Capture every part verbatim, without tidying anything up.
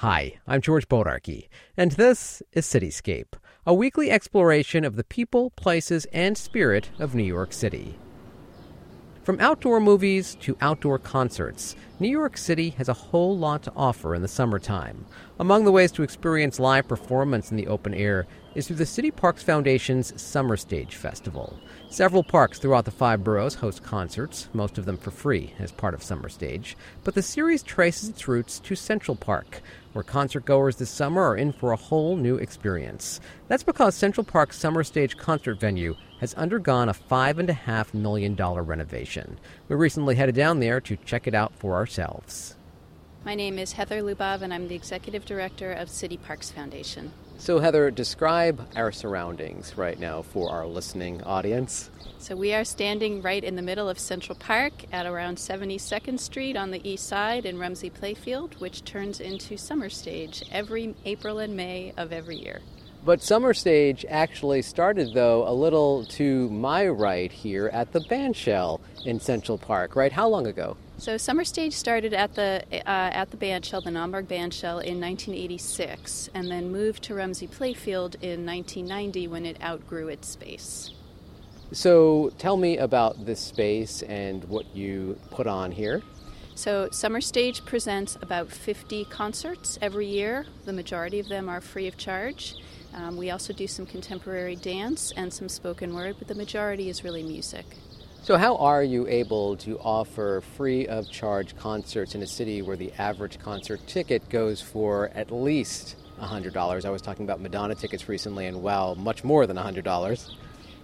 Hi, I'm George Bodarki, and this is Cityscape, a weekly exploration of the people, places, and spirit of New York City. From outdoor movies to outdoor concerts, New York City has a whole lot to offer in the summertime. Among the ways to experience live performance in the open air is through the City Parks Foundation's SummerStage Festival. Several parks throughout the five boroughs host concerts, most of them for free as part of SummerStage, but the series traces its roots to Central Park, where concertgoers this summer are in for a whole new experience. That's because Central Park's SummerStage concert venue has undergone a five point five million dollars renovation. We recently headed down there to check it out for ourselves. My name is Heather Lubov, and I'm the Executive Director of City Parks Foundation. So Heather, describe our surroundings right now for our listening audience. So we are standing right in the middle of Central Park at around seventy-second Street on the east side in Rumsey Playfield, which turns into SummerStage every April and May of every year. But SummerStage actually started, though, a little to my right here at the bandshell in Central Park, right? How long ago? So SummerStage started at the uh, at the bandshell, the Nomburg bandshell, in nineteen eighty-six, and then moved to Rumsey Playfield in nineteen ninety when it outgrew its space. So tell me about this space and what you put on here. So SummerStage presents about fifty concerts every year. The majority of them are free of charge. Um, we also do some contemporary dance and some spoken word, but the majority is really music. So how are you able to offer free of charge concerts in a city where the average concert ticket goes for at least one hundred dollars? I was talking about Madonna tickets recently, and wow, much more than one hundred dollars.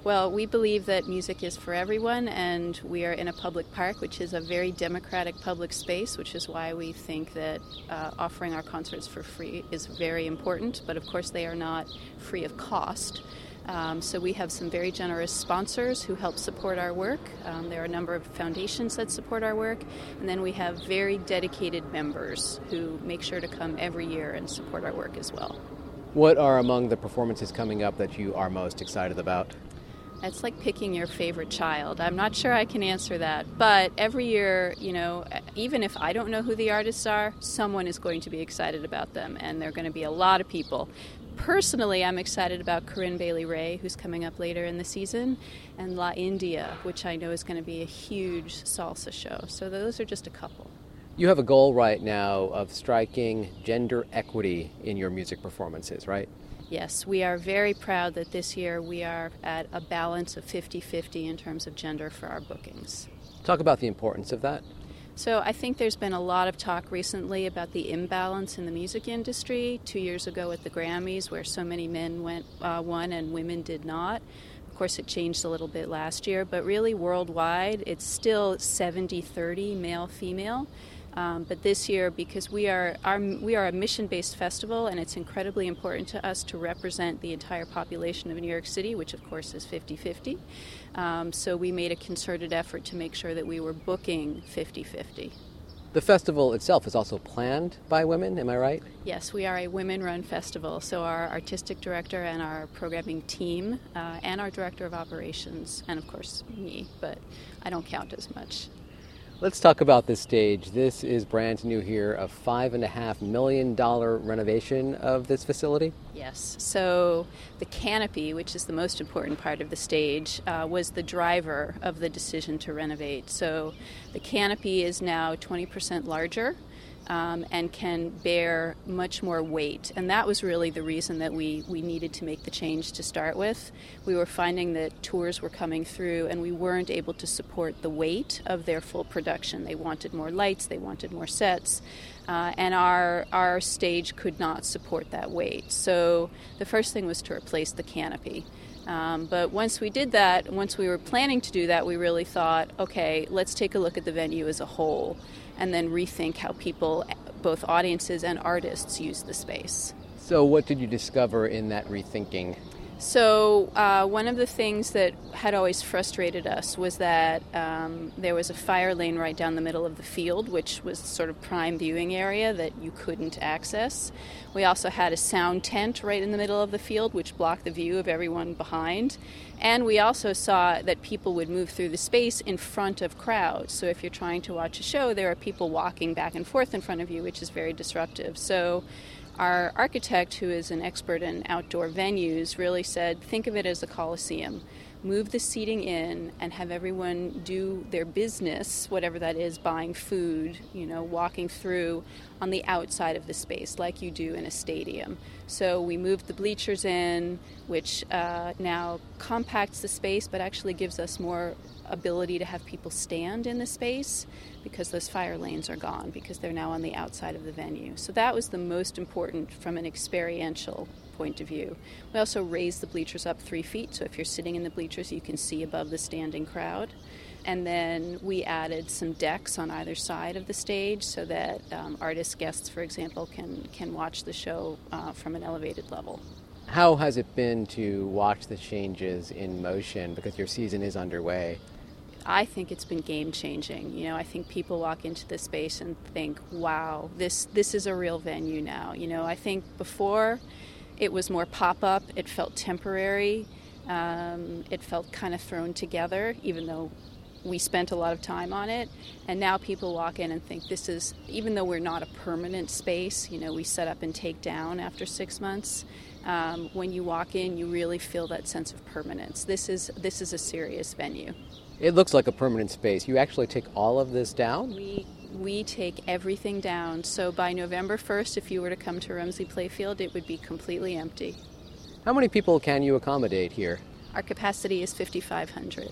Well, we believe that music is for everyone, and we are in a public park, which is a very democratic public space, which is why we think that uh, offering our concerts for free is very important. But of course, they are not free of cost. Um, so we have some very generous sponsors who help support our work. Um, there are a number of foundations that support our work. And then we have very dedicated members who make sure to come every year and support our work as well. What are among the performances coming up that you are most excited about? It's like picking your favorite child. I'm not sure I can answer that. But every year, you know, even if I don't know who the artists are, someone is going to be excited about them, and there are going to be a lot of people. Personally, I'm excited about Corinne Bailey Rae, who's coming up later in the season, and La India, which I know is going to be a huge salsa show. So those are just a couple. You have a goal right now of striking gender equity in your music performances, right? Yes, we are very proud that this year we are at a balance of fifty-fifty in terms of gender for our bookings. Talk about the importance of that. So I think there's been a lot of talk recently about the imbalance in the music industry. Two years ago at the Grammys, where so many men went uh, won and women did not. Of course, it changed a little bit last year, but really worldwide, it's still seventy-thirty male-female. Um, but this year, because we are our, we are a mission-based festival, and it's incredibly important to us to represent the entire population of New York City, which of course is fifty-fifty, um, so we made a concerted effort to make sure that we were booking fifty-fifty. The festival itself is also planned by women, am I right? Yes, we are a women-run festival, so our artistic director and our programming team uh, and our director of operations, and of course me, but I don't count as much. Let's talk about this stage. This is brand new here, a five point five million dollars renovation of this facility? Yes. So the canopy, which is the most important part of the stage, uh, was the driver of the decision to renovate. So the canopy is now twenty percent larger. Um, and can bear much more weight. And that was really the reason that we, we needed to make the change to start with. We were finding that tours were coming through and we weren't able to support the weight of their full production. They wanted more lights, they wanted more sets, uh, and our, our stage could not support that weight. So the first thing was to replace the canopy. Um, but once we did that, once we were planning to do that, we really thought, okay, let's take a look at the venue as a whole and then rethink how people, both audiences and artists, use the space. So what did you discover in that rethinking? So uh, one of the things that had always frustrated us was that um, there was a fire lane right down the middle of the field, which was sort of prime viewing area that you couldn't access. We also had a sound tent right in the middle of the field, which blocked the view of everyone behind. And we also saw that people would move through the space in front of crowds. So if you're trying to watch a show, there are people walking back and forth in front of you, which is very disruptive. So our architect, who is an expert in outdoor venues, really said, think of it as a coliseum. Move the seating in and have everyone do their business, whatever that is, buying food, you know, walking through on the outside of the space like you do in a stadium. So we moved the bleachers in, which uh, now compacts the space but actually gives us more ability to have people stand in the space because those fire lanes are gone because they're now on the outside of the venue. So that was the most important from an experiential point of view. We also raised the bleachers up three feet, so if you're sitting in the bleachers, you can see above the standing crowd. And then we added some decks on either side of the stage so that um, artist guests, for example, can, can watch the show uh, from an elevated level. How has it been to watch the changes in motion because your season is underway? I think it's been game-changing. You know, I think people walk into this space and think, wow, this this is a real venue now. You know, I think before it was more pop-up, it felt temporary, um, it felt kind of thrown together, even though we spent a lot of time on it. And now people walk in and think this is, even though we're not a permanent space, you know, we set up and take down after six months. Um, when you walk in, you really feel that sense of permanence. This is this is a serious venue. It looks like a permanent space. You actually take all of this down? We we take everything down. So by November first, if you were to come to Rumsey Playfield, it would be completely empty. How many people can you accommodate here? Our capacity is fifty-five hundred.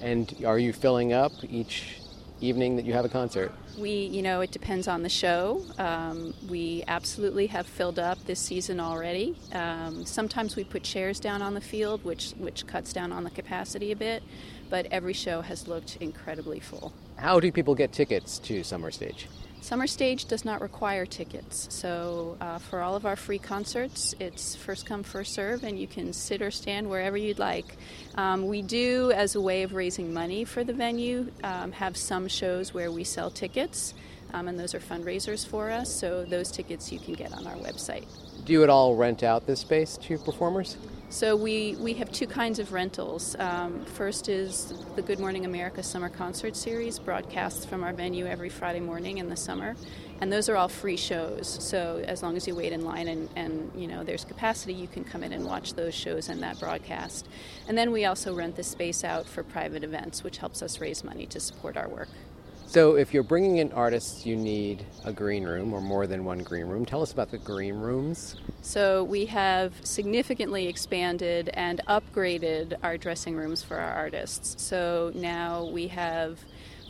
And are you filling up each evening that you have a concert? We, you know, it depends on the show. Um, we absolutely have filled up this season already. Um, sometimes we put chairs down on the field, which which cuts down on the capacity a bit, but every show has looked incredibly full. How do people get tickets to SummerStage? SummerStage does not require tickets, so uh, for all of our free concerts, it's first come, first serve, and you can sit or stand wherever you'd like. Um, we do, as a way of raising money for the venue, um, have some shows where we sell tickets, um, and those are fundraisers for us, so those tickets you can get on our website. Do you at all rent out this space to performers? So we, we have two kinds of rentals. Um, first is the Good Morning America Summer Concert Series, broadcasts from our venue every Friday morning in the summer. And those are all free shows. So as long as you wait in line and, and you know there's capacity, you can come in and watch those shows and that broadcast. And then we also rent the space out for private events, which helps us raise money to support our work. So if you're bringing in artists, you need a green room or more than one green room. Tell us about the green rooms. So we have significantly expanded and upgraded our dressing rooms for our artists. So now we have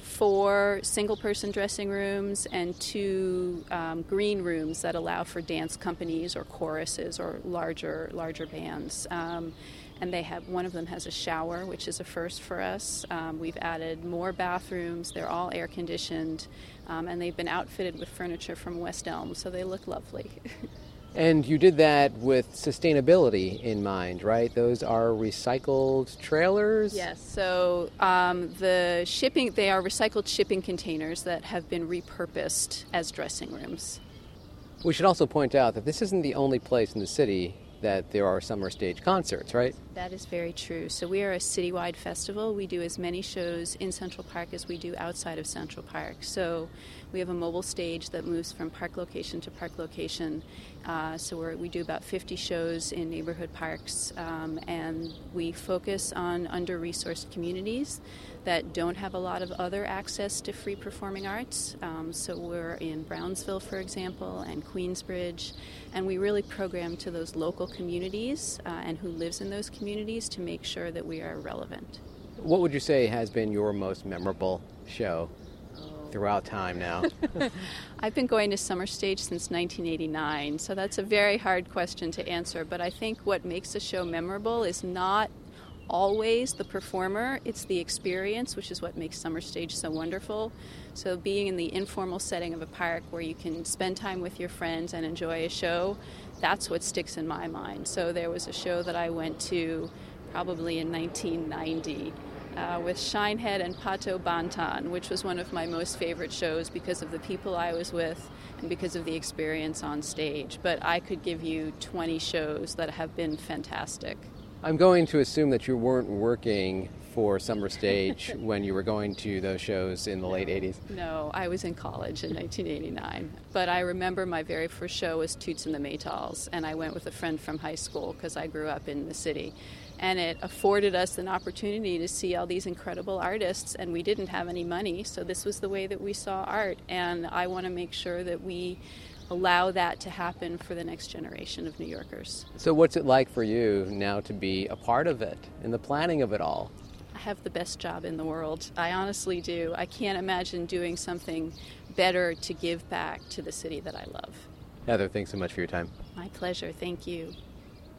four single-person dressing rooms and two um, green rooms that allow for dance companies or choruses or larger larger bands. Um, and they have one of them has a shower, which is a first for us. Um, we've added more bathrooms. They're all air-conditioned, um, and they've been outfitted with furniture from West Elm, so they look lovely. And you did that with sustainability in mind, right? Those are recycled trailers? Yes. So um, the shipping, they are recycled shipping containers that have been repurposed as dressing rooms. We should also point out that this isn't the only place in the city that there are summer stage concerts, right? That is very true. So we are a citywide festival. We do as many shows in Central Park as we do outside of Central Park. So we have a mobile stage that moves from park location to park location. Uh, so we're, we do about fifty shows in neighborhood parks, um, and we focus on under-resourced communities that don't have a lot of other access to free performing arts. Um, so we're in Brownsville, for example, and Queensbridge, and we really program to those local communities uh, and who lives in those communities to make sure that we are relevant. What would you say has been your most memorable show throughout time now? I've been going to SummerStage since nineteen eighty-nine, so that's a very hard question to answer, but I think what makes a show memorable is not always the performer. It's the experience, which is what makes SummerStage so wonderful. So being in the informal setting of a park where you can spend time with your friends and enjoy a show, that's what sticks in my mind. So there was a show that I went to probably in nineteen ninety uh, with Shinehead and Pato Banton, which was one of my most favorite shows because of the people I was with and because of the experience on stage. But I could give you twenty shows that have been fantastic. I'm going to assume that you weren't working for SummerStage when you were going to those shows in the late eighties. No, I was in college in nineteen eighty-nine. But I remember my very first show was Toots and the Maytals, and I went with a friend from high school because I grew up in the city. And it afforded us an opportunity to see all these incredible artists, and we didn't have any money, so this was the way that we saw art. And I want to make sure that we allow that to happen for the next generation of New Yorkers. So what's it like for you now to be a part of it and the planning of it all? I have the best job in the world. I honestly do. I can't imagine doing something better to give back to the city that I love. Heather, thanks so much for your time. My pleasure. Thank you.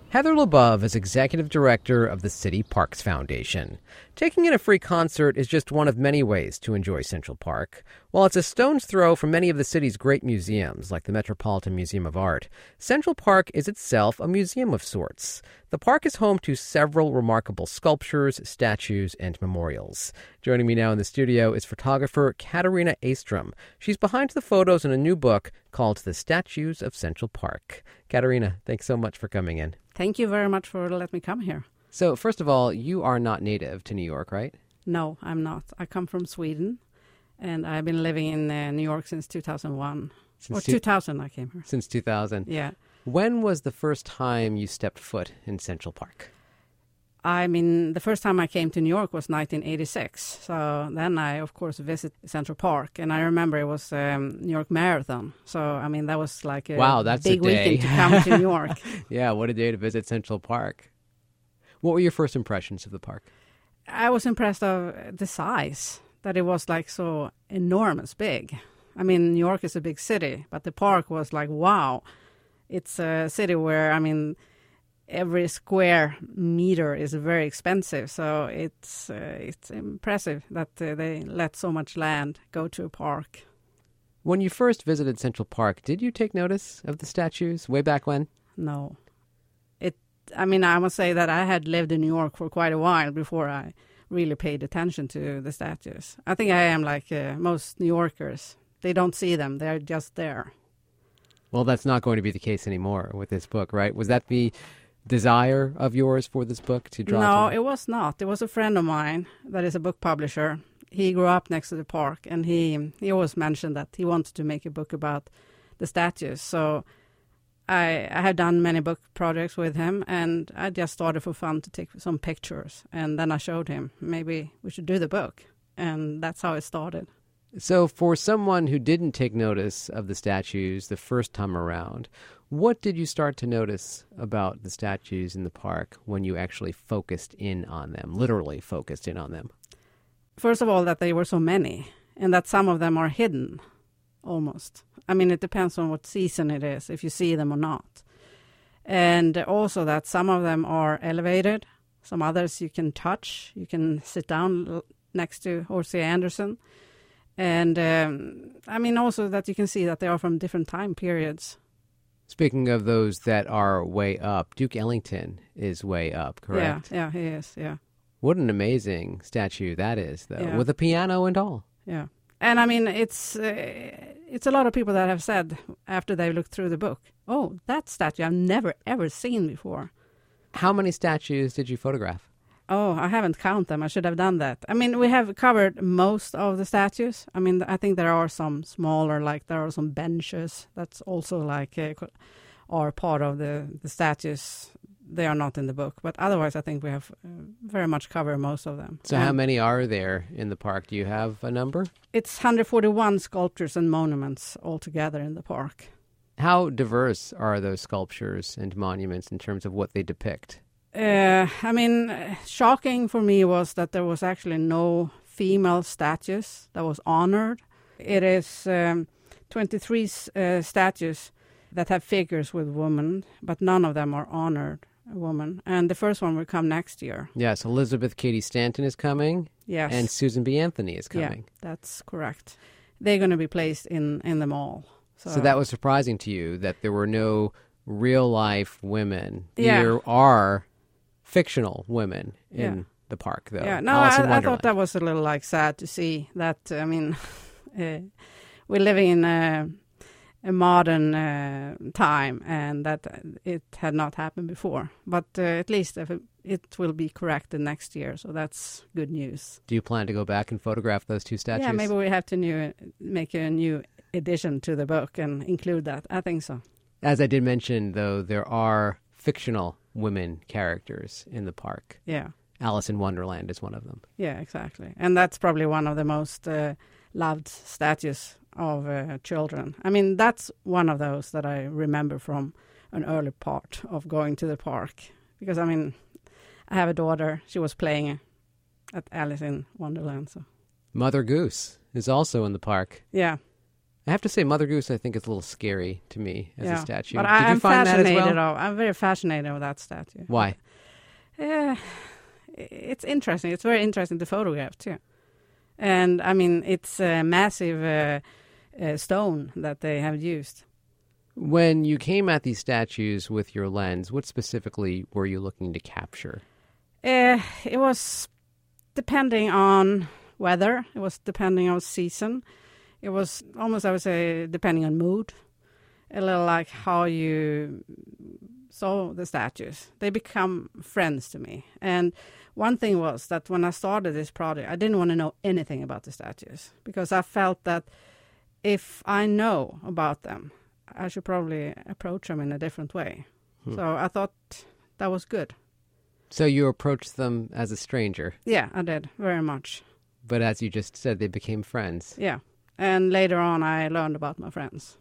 Heather Lubov is executive director of the City Parks Foundation. Taking in a free concert is just one of many ways to enjoy Central Park. While it's a stone's throw from many of the city's great museums, like the Metropolitan Museum of Art, Central Park is itself a museum of sorts. The park is home to several remarkable sculptures, statues, and memorials. Joining me now in the studio is photographer Catarina Astrom. She's behind the photos in a new book called The Statues of Central Park. Catarina, thanks so much for coming in. Thank you very much for letting me come here. So, first of all, you are not native to New York, right? No, I'm not. I come from Sweden, and I've been living in uh, New York since two thousand one. Since or two- two thousand, I came here. Since two thousand. Yeah. When was the first time you stepped foot in Central Park? I mean, the first time I came to New York was nineteen eighty-six. So then I, of course, visited Central Park. And I remember it was um, New York Marathon. So, I mean, that was like a wow, that's big a day. Weekend to come to New York. Yeah, what a day to visit Central Park. What were your first impressions of the park? I was impressed of the size, that it was like so enormous big. I mean, New York is a big city, but the park was like, wow. It's a city where, I mean, every square meter is very expensive, so it's uh, it's impressive that uh, they let so much land go to a park. When you first visited Central Park, did you take notice of the statues way back when? No. It. I mean, I must say that I had lived in New York for quite a while before I really paid attention to the statues. I think I am like uh, most New Yorkers. They don't see them. They're just there. Well, that's not going to be the case anymore with this book, right? Was that the desire of yours for this book to draw? No, to? It was not. It was a friend of mine that is a book publisher. He grew up next to the park, and he he always mentioned that he wanted to make a book about the statues. So I I have done many book projects with him, and I just started for fun to take some pictures, and then I showed him maybe we should do the book, and that's how it started. So for someone who didn't take notice of the statues the first time around, what did you start to notice about the statues in the park when you actually focused in on them, literally focused in on them? First of all, that they were so many, and that some of them are hidden, almost. I mean, it depends on what season it is, if you see them or not. And also that some of them are elevated, some others you can touch, you can sit down next to Rumsey Andersen. And, um, I mean, also that you can see that they are from different time periods. Speaking of those that are way up, Duke Ellington is way up, correct? Yeah, yeah, he is, yeah. What an amazing statue that is, though, yeah. With a piano and all. Yeah. And, I mean, it's uh, it's a lot of people that have said after they've looked through the book, oh, that statue I've never, ever seen before. How many statues did you photograph? Oh, I haven't counted them. I should have done that. I mean, we have covered most of the statues. I mean, I think there are some smaller, like there are some benches. That's also like uh, are part of the, the statues. They are not in the book. But otherwise, I think we have uh, very much covered most of them. So um, how many are there in the park? Do you have a number? It's one hundred forty-one sculptures and monuments altogether in the park. How diverse are those sculptures and monuments in terms of what they depict? Uh, I mean, shocking for me was that there was actually no female statues that was honored. It is um, twenty-three uh, statues that have figures with women, but none of them are honored. a woman. And the first one will come next year. Yes, Elizabeth Cady Stanton is coming. Yes. And Susan B. Anthony is coming. Yeah, that's correct. They're going to be placed in, in the mall. So. so that was surprising to you, that there were no real-life women. Yeah. There are fictional women in yeah. the park, though. Yeah, no, I, I thought that was a little, like, sad to see that, I mean, uh, we're living in a, a modern uh, time, and that it had not happened before. But uh, at least if it, it will be corrected next year, so that's good news. Do you plan to go back and photograph those two statues? Yeah, maybe we have to new, make a new addition to the book and include that. I think so. As I did mention, though, there are fictional women characters in the park. Yeah. Alice in Wonderland is one of them. Yeah, exactly. And that's probably one of the most uh, loved statues of uh, children. I mean, that's one of those that I remember from an early part of going to the park. Because, I mean, I have a daughter. She was playing at Alice in Wonderland. So. Mother Goose is also in the park. Yeah. I have to say, Mother Goose, I think, is a little scary to me as yeah, a statue. But Did I, I'm you find that as well? Of, I'm very fascinated with that statue. Why? Uh, it's interesting. It's very interesting to photograph, too. And, I mean, it's a massive uh, uh, stone that they have used. When you came at these statues with your lens, what specifically were you looking to capture? Uh, it was depending on weather. It was depending on season. It was almost, I would say, depending on mood, a little like how you saw the statues. They become friends to me. And one thing was that when I started this project, I didn't want to know anything about the statues, because I felt that if I know about them, I should probably approach them in a different way. Hmm. So I thought that was good. So you approached them as a stranger? Yeah, I did, very much. But as you just said, they became friends. Yeah. And later on, I learned about my friends.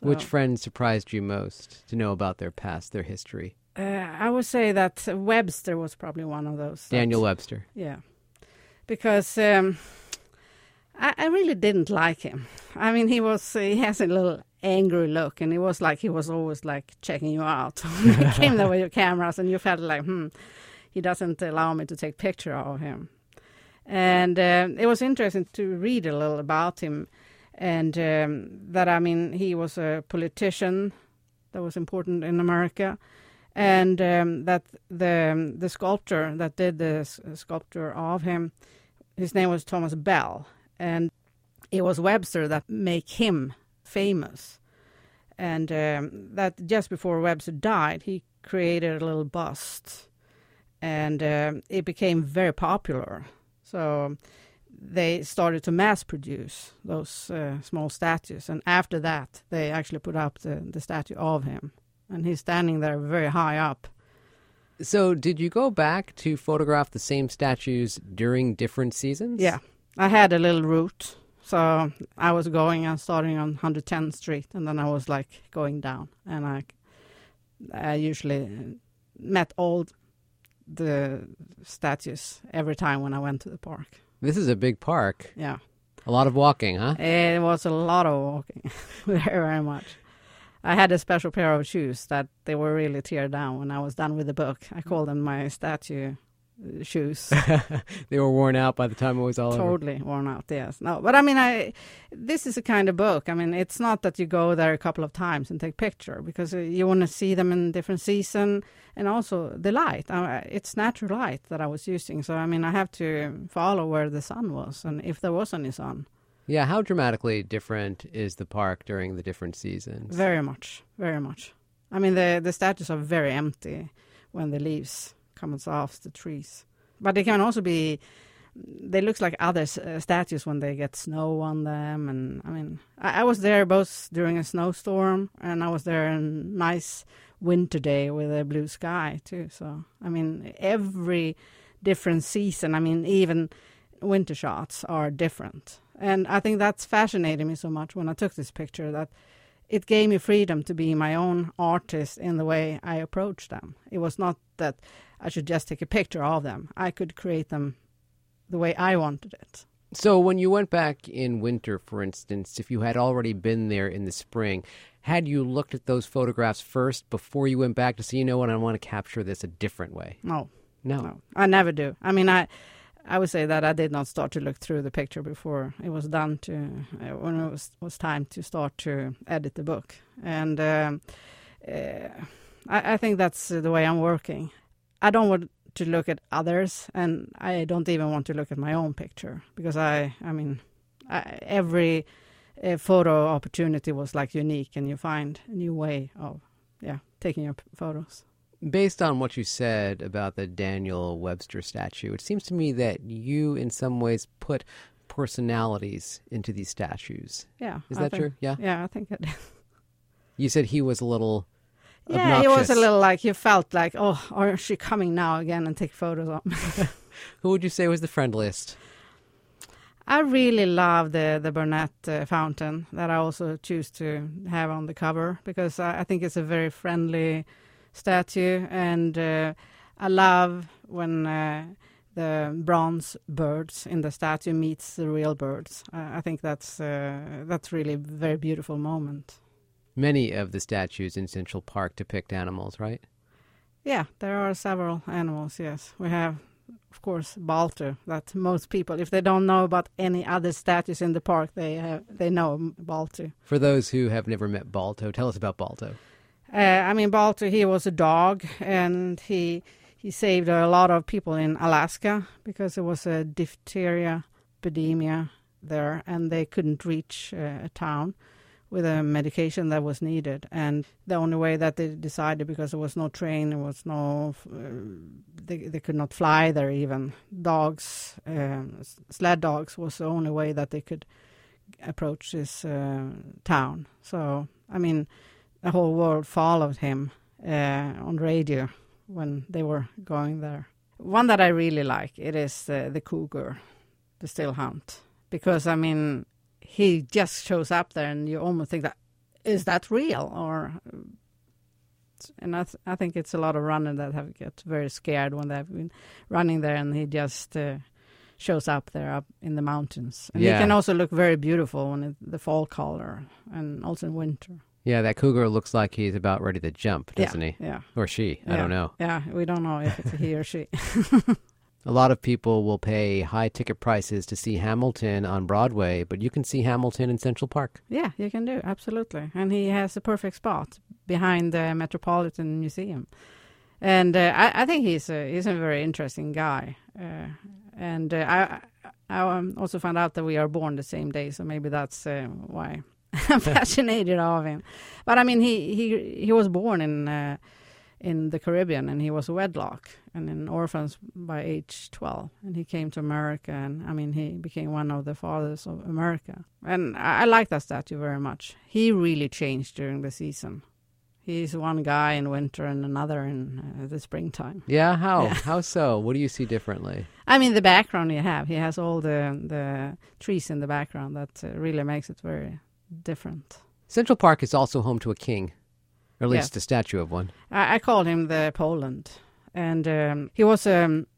So, which friend surprised you most to know about their past, their history? Uh, I would say that Webster was probably one of those. Daniel that, Webster. Yeah. Because um, I, I really didn't like him. I mean, he was he has a little angry look, and it was like he was always like checking you out. He came there with your cameras, and you felt like, hmm, he doesn't allow me to take picture of him. And uh, it was interesting to read a little about him, and um, that, I mean, he was a politician that was important in America, and um, that the um, the sculptor that did the sculpture of him, his name was Thomas Bell, and it was Webster that made him famous. And um, that just before Webster died, he created a little bust, and uh, it became very popular. So they started to mass-produce those uh, small statues. And after that, they actually put up the, the statue of him. And he's standing there very high up. So did you go back to photograph the same statues during different seasons? Yeah. I had a little route. So I was going and starting on one hundred tenth street. And then I was, like, going down. And I, I usually met old the statues every time when I went to the park. This is a big park. Yeah. A lot of walking, huh? It was a lot of walking. Very, very much. I had a special pair of shoes that they were really teared down when I was done with the book. I called them my statue shoes. They were worn out by the time it was all totally over. Totally worn out, yes. No, but I mean, I this is a kind of book. I mean, it's not that you go there a couple of times and take picture, because you want to see them in different season, and also the light. I, it's natural light that I was using, so I mean, I have to follow where the sun was and if there was any sun. Yeah, how dramatically different is the park during the different seasons? Very much, very much. I mean, the, the statues are very empty when the leaves comes off the trees. But they can also be, they look like other uh, statues when they get snow on them. And I mean, I, I was there both during a snowstorm, and I was there in a nice winter day with a blue sky too. So, I mean, every different season, I mean, even winter shots are different. And I think that's fascinated me so much when I took this picture, that it gave me freedom to be my own artist in the way I approached them. It was not that I should just take a picture of them. I could create them the way I wanted it. So when you went back in winter, for instance, if you had already been there in the spring, had you looked at those photographs first before you went back to say, you know what, I want to capture this a different way? No. No. no. I never do. I mean, I I would say that I did not start to look through the picture before it was done to, when it was, was time to start to edit the book. And um, uh, I, I think that's the way I'm working. I don't want to look at others, and I don't even want to look at my own picture, because I, I mean, I, every uh, photo opportunity was like unique, and you find a new way of, yeah, taking your p- photos. Based on what you said about the Daniel Webster statue, it seems to me that you, in some ways, put personalities into these statues. Yeah, is I that think, true? Yeah, yeah, I think it is. You said he was a little. Yeah, he was a little like, you felt like, oh, are she coming now again and take photos of me? Who would you say was the friendliest? I really love the, the Burnett uh, fountain that I also choose to have on the cover, because I, I think it's a very friendly statue. And uh, I love when uh, the bronze birds in the statue meets the real birds. Uh, I think that's uh, that's really a very beautiful moment. Many of the statues in Central Park depict animals, right? Yeah, there are several animals, yes. We have, of course, Balto, that most people, if they don't know about any other statues in the park, they have, they know Balto. For those who have never met Balto, tell us about Balto. Uh, I mean, Balto, he was a dog, and he he saved a lot of people in Alaska because there was a diphtheria epidemic there, and they couldn't reach uh, a town with a medication that was needed. And the only way that they decided, because there was no train, there was no, uh, they, they could not fly there even. Dogs, um, sled dogs was the only way that they could approach this uh, town. So, I mean, the whole world followed him uh, on radio when they were going there. One that I really like, it is uh, the cougar, the stillhound, because, I mean, he just shows up there, and you almost think, that is that real? Or, and I, th- I think it's a lot of runners that have get very scared when they've been running there, and he just uh, shows up there up in the mountains. And yeah. He can also look very beautiful when it, the fall color, and also in winter. Yeah, that cougar looks like he's about ready to jump, doesn't yeah, he? Yeah, or she? Yeah. I don't know. Yeah, we don't know if it's he or she. A lot of people will pay high ticket prices to see Hamilton on Broadway, but you can see Hamilton in Central Park. Yeah, you can do, absolutely. And he has a perfect spot behind the Metropolitan Museum. And uh, I, I think he's a, he's a very interesting guy. Uh, and uh, I, I also found out that we are born the same day, so maybe that's uh, why I'm fascinated of him. But, I mean, he, he, he was born in... Uh, in the Caribbean, and he was a wedlock and an orphan by age twelve, and he came to America, and I mean he became one of the fathers of America, and I, I like that statue very much. He really changed during the season. He's one guy in winter and another in uh, the springtime. Yeah, how? Yeah. How so? What do you see differently? I mean, the background you have. He has all the, the trees in the background that uh, really makes it very different. Central Park is also home to a king. Or at least yes. The statue of one. I, I call him the Poland. And um, he was a um,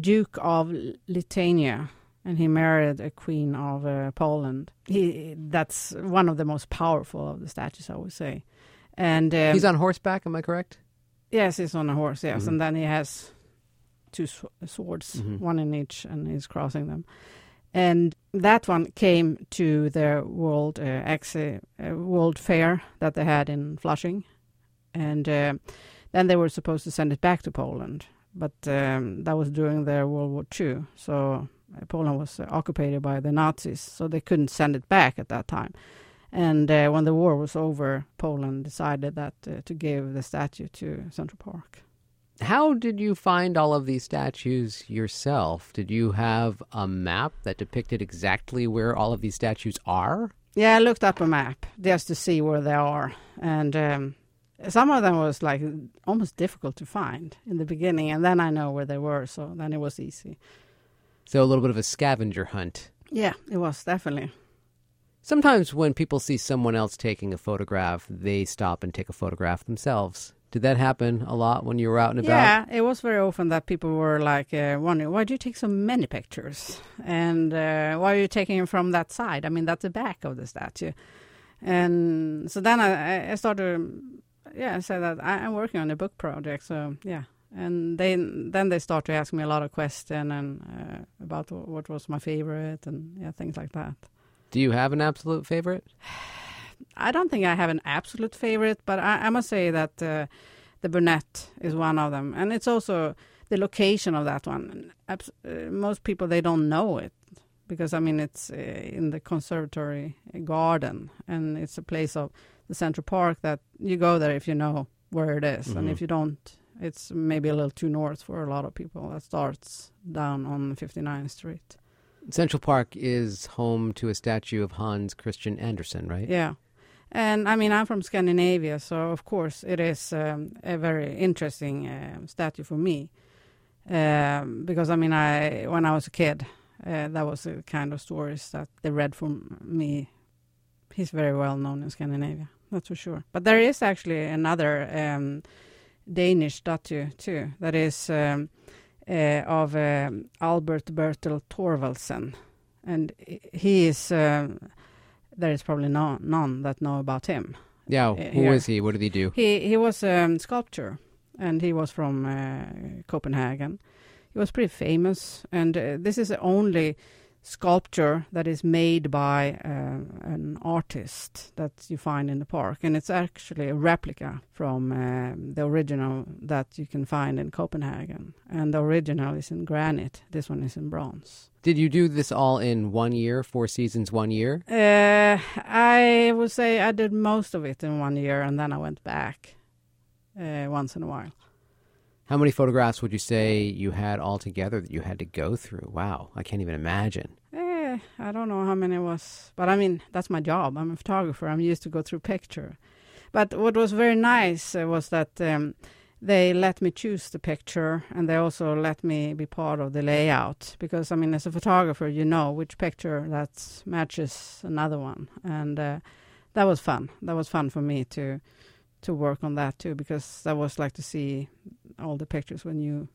Duke of Lithuania, and he married a Queen of uh, Poland. He That's one of the most powerful of the statues, I would say. And um, he's on horseback, am I correct? Yes, he's on a horse, yes. Mm-hmm. And then he has two sw- swords, mm-hmm. one in each, and he's crossing them. And that one came to their world, uh, ex- uh, world fair that they had in Flushing. And uh, then they were supposed to send it back to Poland. But um, that was during their World War Two. So uh, Poland was uh, occupied by the Nazis, so they couldn't send it back at that time. And uh, when the war was over, Poland decided that uh, to give the statue to Central Park. How did you find all of these statues yourself? Did you have a map that depicted exactly where all of these statues are? Yeah, I looked up a map just to see where they are. And... Um, Some of them was like almost difficult to find in the beginning, and then I know where they were, so then it was easy. So a little bit of a scavenger hunt. Yeah, it was definitely. Sometimes when people see someone else taking a photograph, they stop and take a photograph themselves. Did that happen a lot when you were out and about? Yeah, it was very often that people were like uh, wondering, why do you take so many pictures? And uh, why are you taking them from that side? I mean, that's the back of the statue. And so then I, I started, yeah, I said that I, I'm working on a book project. So, yeah. And they, then they started to ask me a lot of questions and, uh, about what was my favorite and yeah, things like that. Do you have an absolute favorite? I don't think I have an absolute favorite, but I, I must say that uh, the brunette is one of them. And it's also the location of that one. Abs- uh, most people, they don't know it because, I mean, it's uh, in the conservatory garden and it's a place of the Central Park that you go there if you know where it is. Mm-hmm. And if you don't, it's maybe a little too north for a lot of people. That starts down on fifty-ninth Street. Central Park is home to a statue of Hans Christian Andersen, right? Yeah. And, I mean, I'm from Scandinavia, so, of course, it is um, a very interesting uh, statue for me. Um, because, I mean, I when I was a kid, uh, that was the kind of stories that they read for me. He's very well known in Scandinavia, that's for sure. But there is actually another um, Danish statue, too, that is um, uh, of um, Albert Bertel Thorvaldsen. And he is... Um, There is probably no, none that know about him. Yeah, uh, who is he? What did he do? He he was a um, sculptor, and he was from uh, Copenhagen. He was pretty famous, and uh, this is the only sculpture that is made by uh, an artist that you find in the park, and it's actually a replica from uh, the original that you can find in Copenhagen. And the original is in granite. This one is in bronze. Did you do this all in one year, four seasons, one year? Uh, I would say I did most of it in one year, and then I went back uh, once in a while. How many photographs would you say you had altogether that you had to go through? Wow, I can't even imagine. Eh, I don't know how many it was, but I mean, that's my job. I'm a photographer. I'm used to go through picture. But what was very nice was that... Um, They let me choose the picture, and they also let me be part of the layout. Because, I mean, as a photographer, you know which picture that matches another one. And uh, that was fun. That was fun for me to to work on that, too, because that was like to see all the pictures with new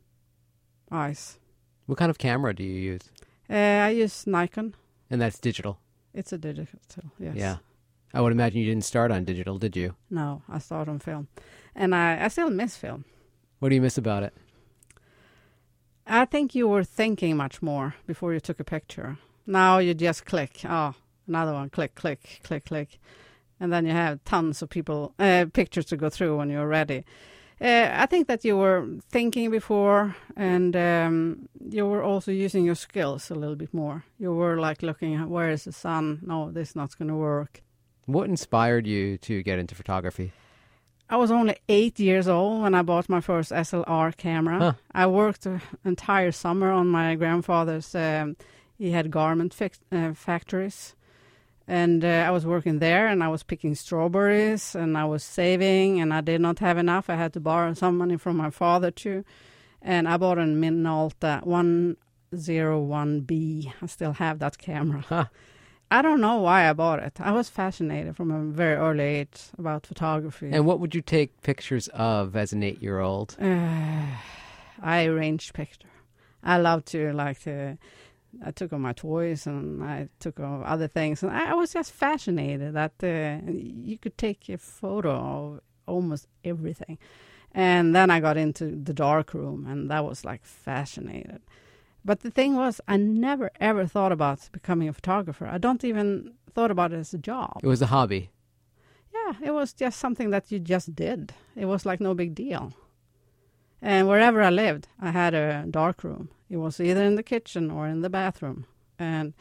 eyes. What kind of camera do you use? Uh, I use Nikon. And that's digital? It's a digital, yes. Yeah. I would imagine you didn't start on digital, did you? No, I started on film. And I, I still miss film. What do you miss about it? I think you were thinking much more before you took a picture. Now you just click. Oh, another one. Click, click, click, click. And then you have tons of people uh, pictures to go through when you're ready. Uh, I think that you were thinking before, and um, you were also using your skills a little bit more. You were like looking at where is the sun? No, this is not going to work. What inspired you to get into photography? I was only eight years old when I bought my first S L R camera. Huh. I worked an entire summer on my grandfather's, um, he had garment fix- uh, factories. And uh, I was working there, and I was picking strawberries, and I was saving, and I did not have enough. I had to borrow some money from my father, too. And I bought a Minolta one oh one B. I still have that camera. Huh. I don't know why I bought it. I was fascinated from a very early age about photography. And what would you take pictures of as an eight-year-old? Uh, I arranged pictures. I love to, like, to, I took on my toys and I took on other things. And I, I was just fascinated that uh, you could take a photo of almost everything. And then I got into the dark room, and that was, like, fascinated. But the thing was, I never, ever thought about becoming a photographer. I don't even thought about it as a job. It was a hobby. Yeah, it was just something that you just did. It was like no big deal. And wherever I lived, I had a dark room. It was either in the kitchen or in the bathroom. And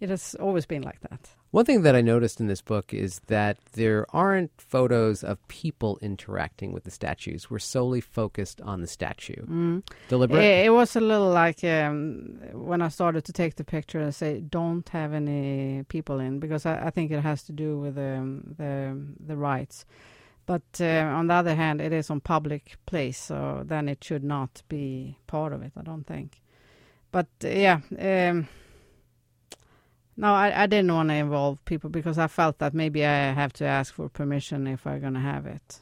it has always been like that. One thing that I noticed in this book is that there aren't photos of people interacting with the statues. We're solely focused on the statue. Mm. Deliberate? It, it was a little like um, when I started to take the picture and say, don't have any people in, because I, I think it has to do with um, the, the rights. But uh, on the other hand, it is on public place, so then it should not be part of it, I don't think. But, uh, yeah... Um, No, I, I didn't want to involve people because I felt that maybe I have to ask for permission if I'm going to have it.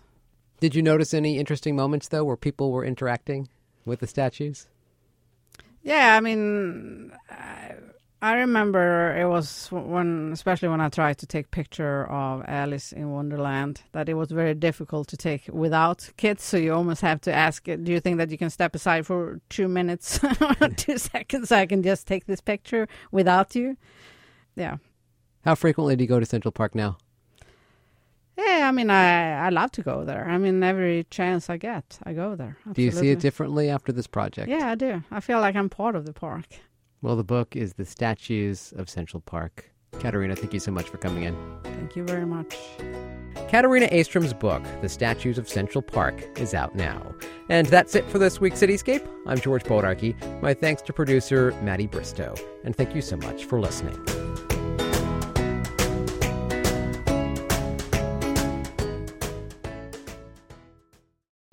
Did you notice any interesting moments, though, where people were interacting with the statues? Yeah, I mean, I, I remember it was when, especially when I tried to take picture of Alice in Wonderland, that it was very difficult to take without kids. So you almost have to ask, do you think that you can step aside for two minutes or two seconds so I can just take this picture without you? Yeah. How frequently do you go to Central Park now? Yeah, I mean, I, I love to go there. I mean, every chance I get, I go there. Absolutely. Do you see it differently after this project? Yeah, I do. I feel like I'm part of the park. Well, the book is The Statues of Central Park. Catarina, thank you so much for coming in. Thank you very much. Catarina Astrom's book, The Statues of Central Park, is out now. And that's it for this week's Cityscape. I'm George Bodarki. My thanks to producer Maddie Bristow. And thank you so much for listening.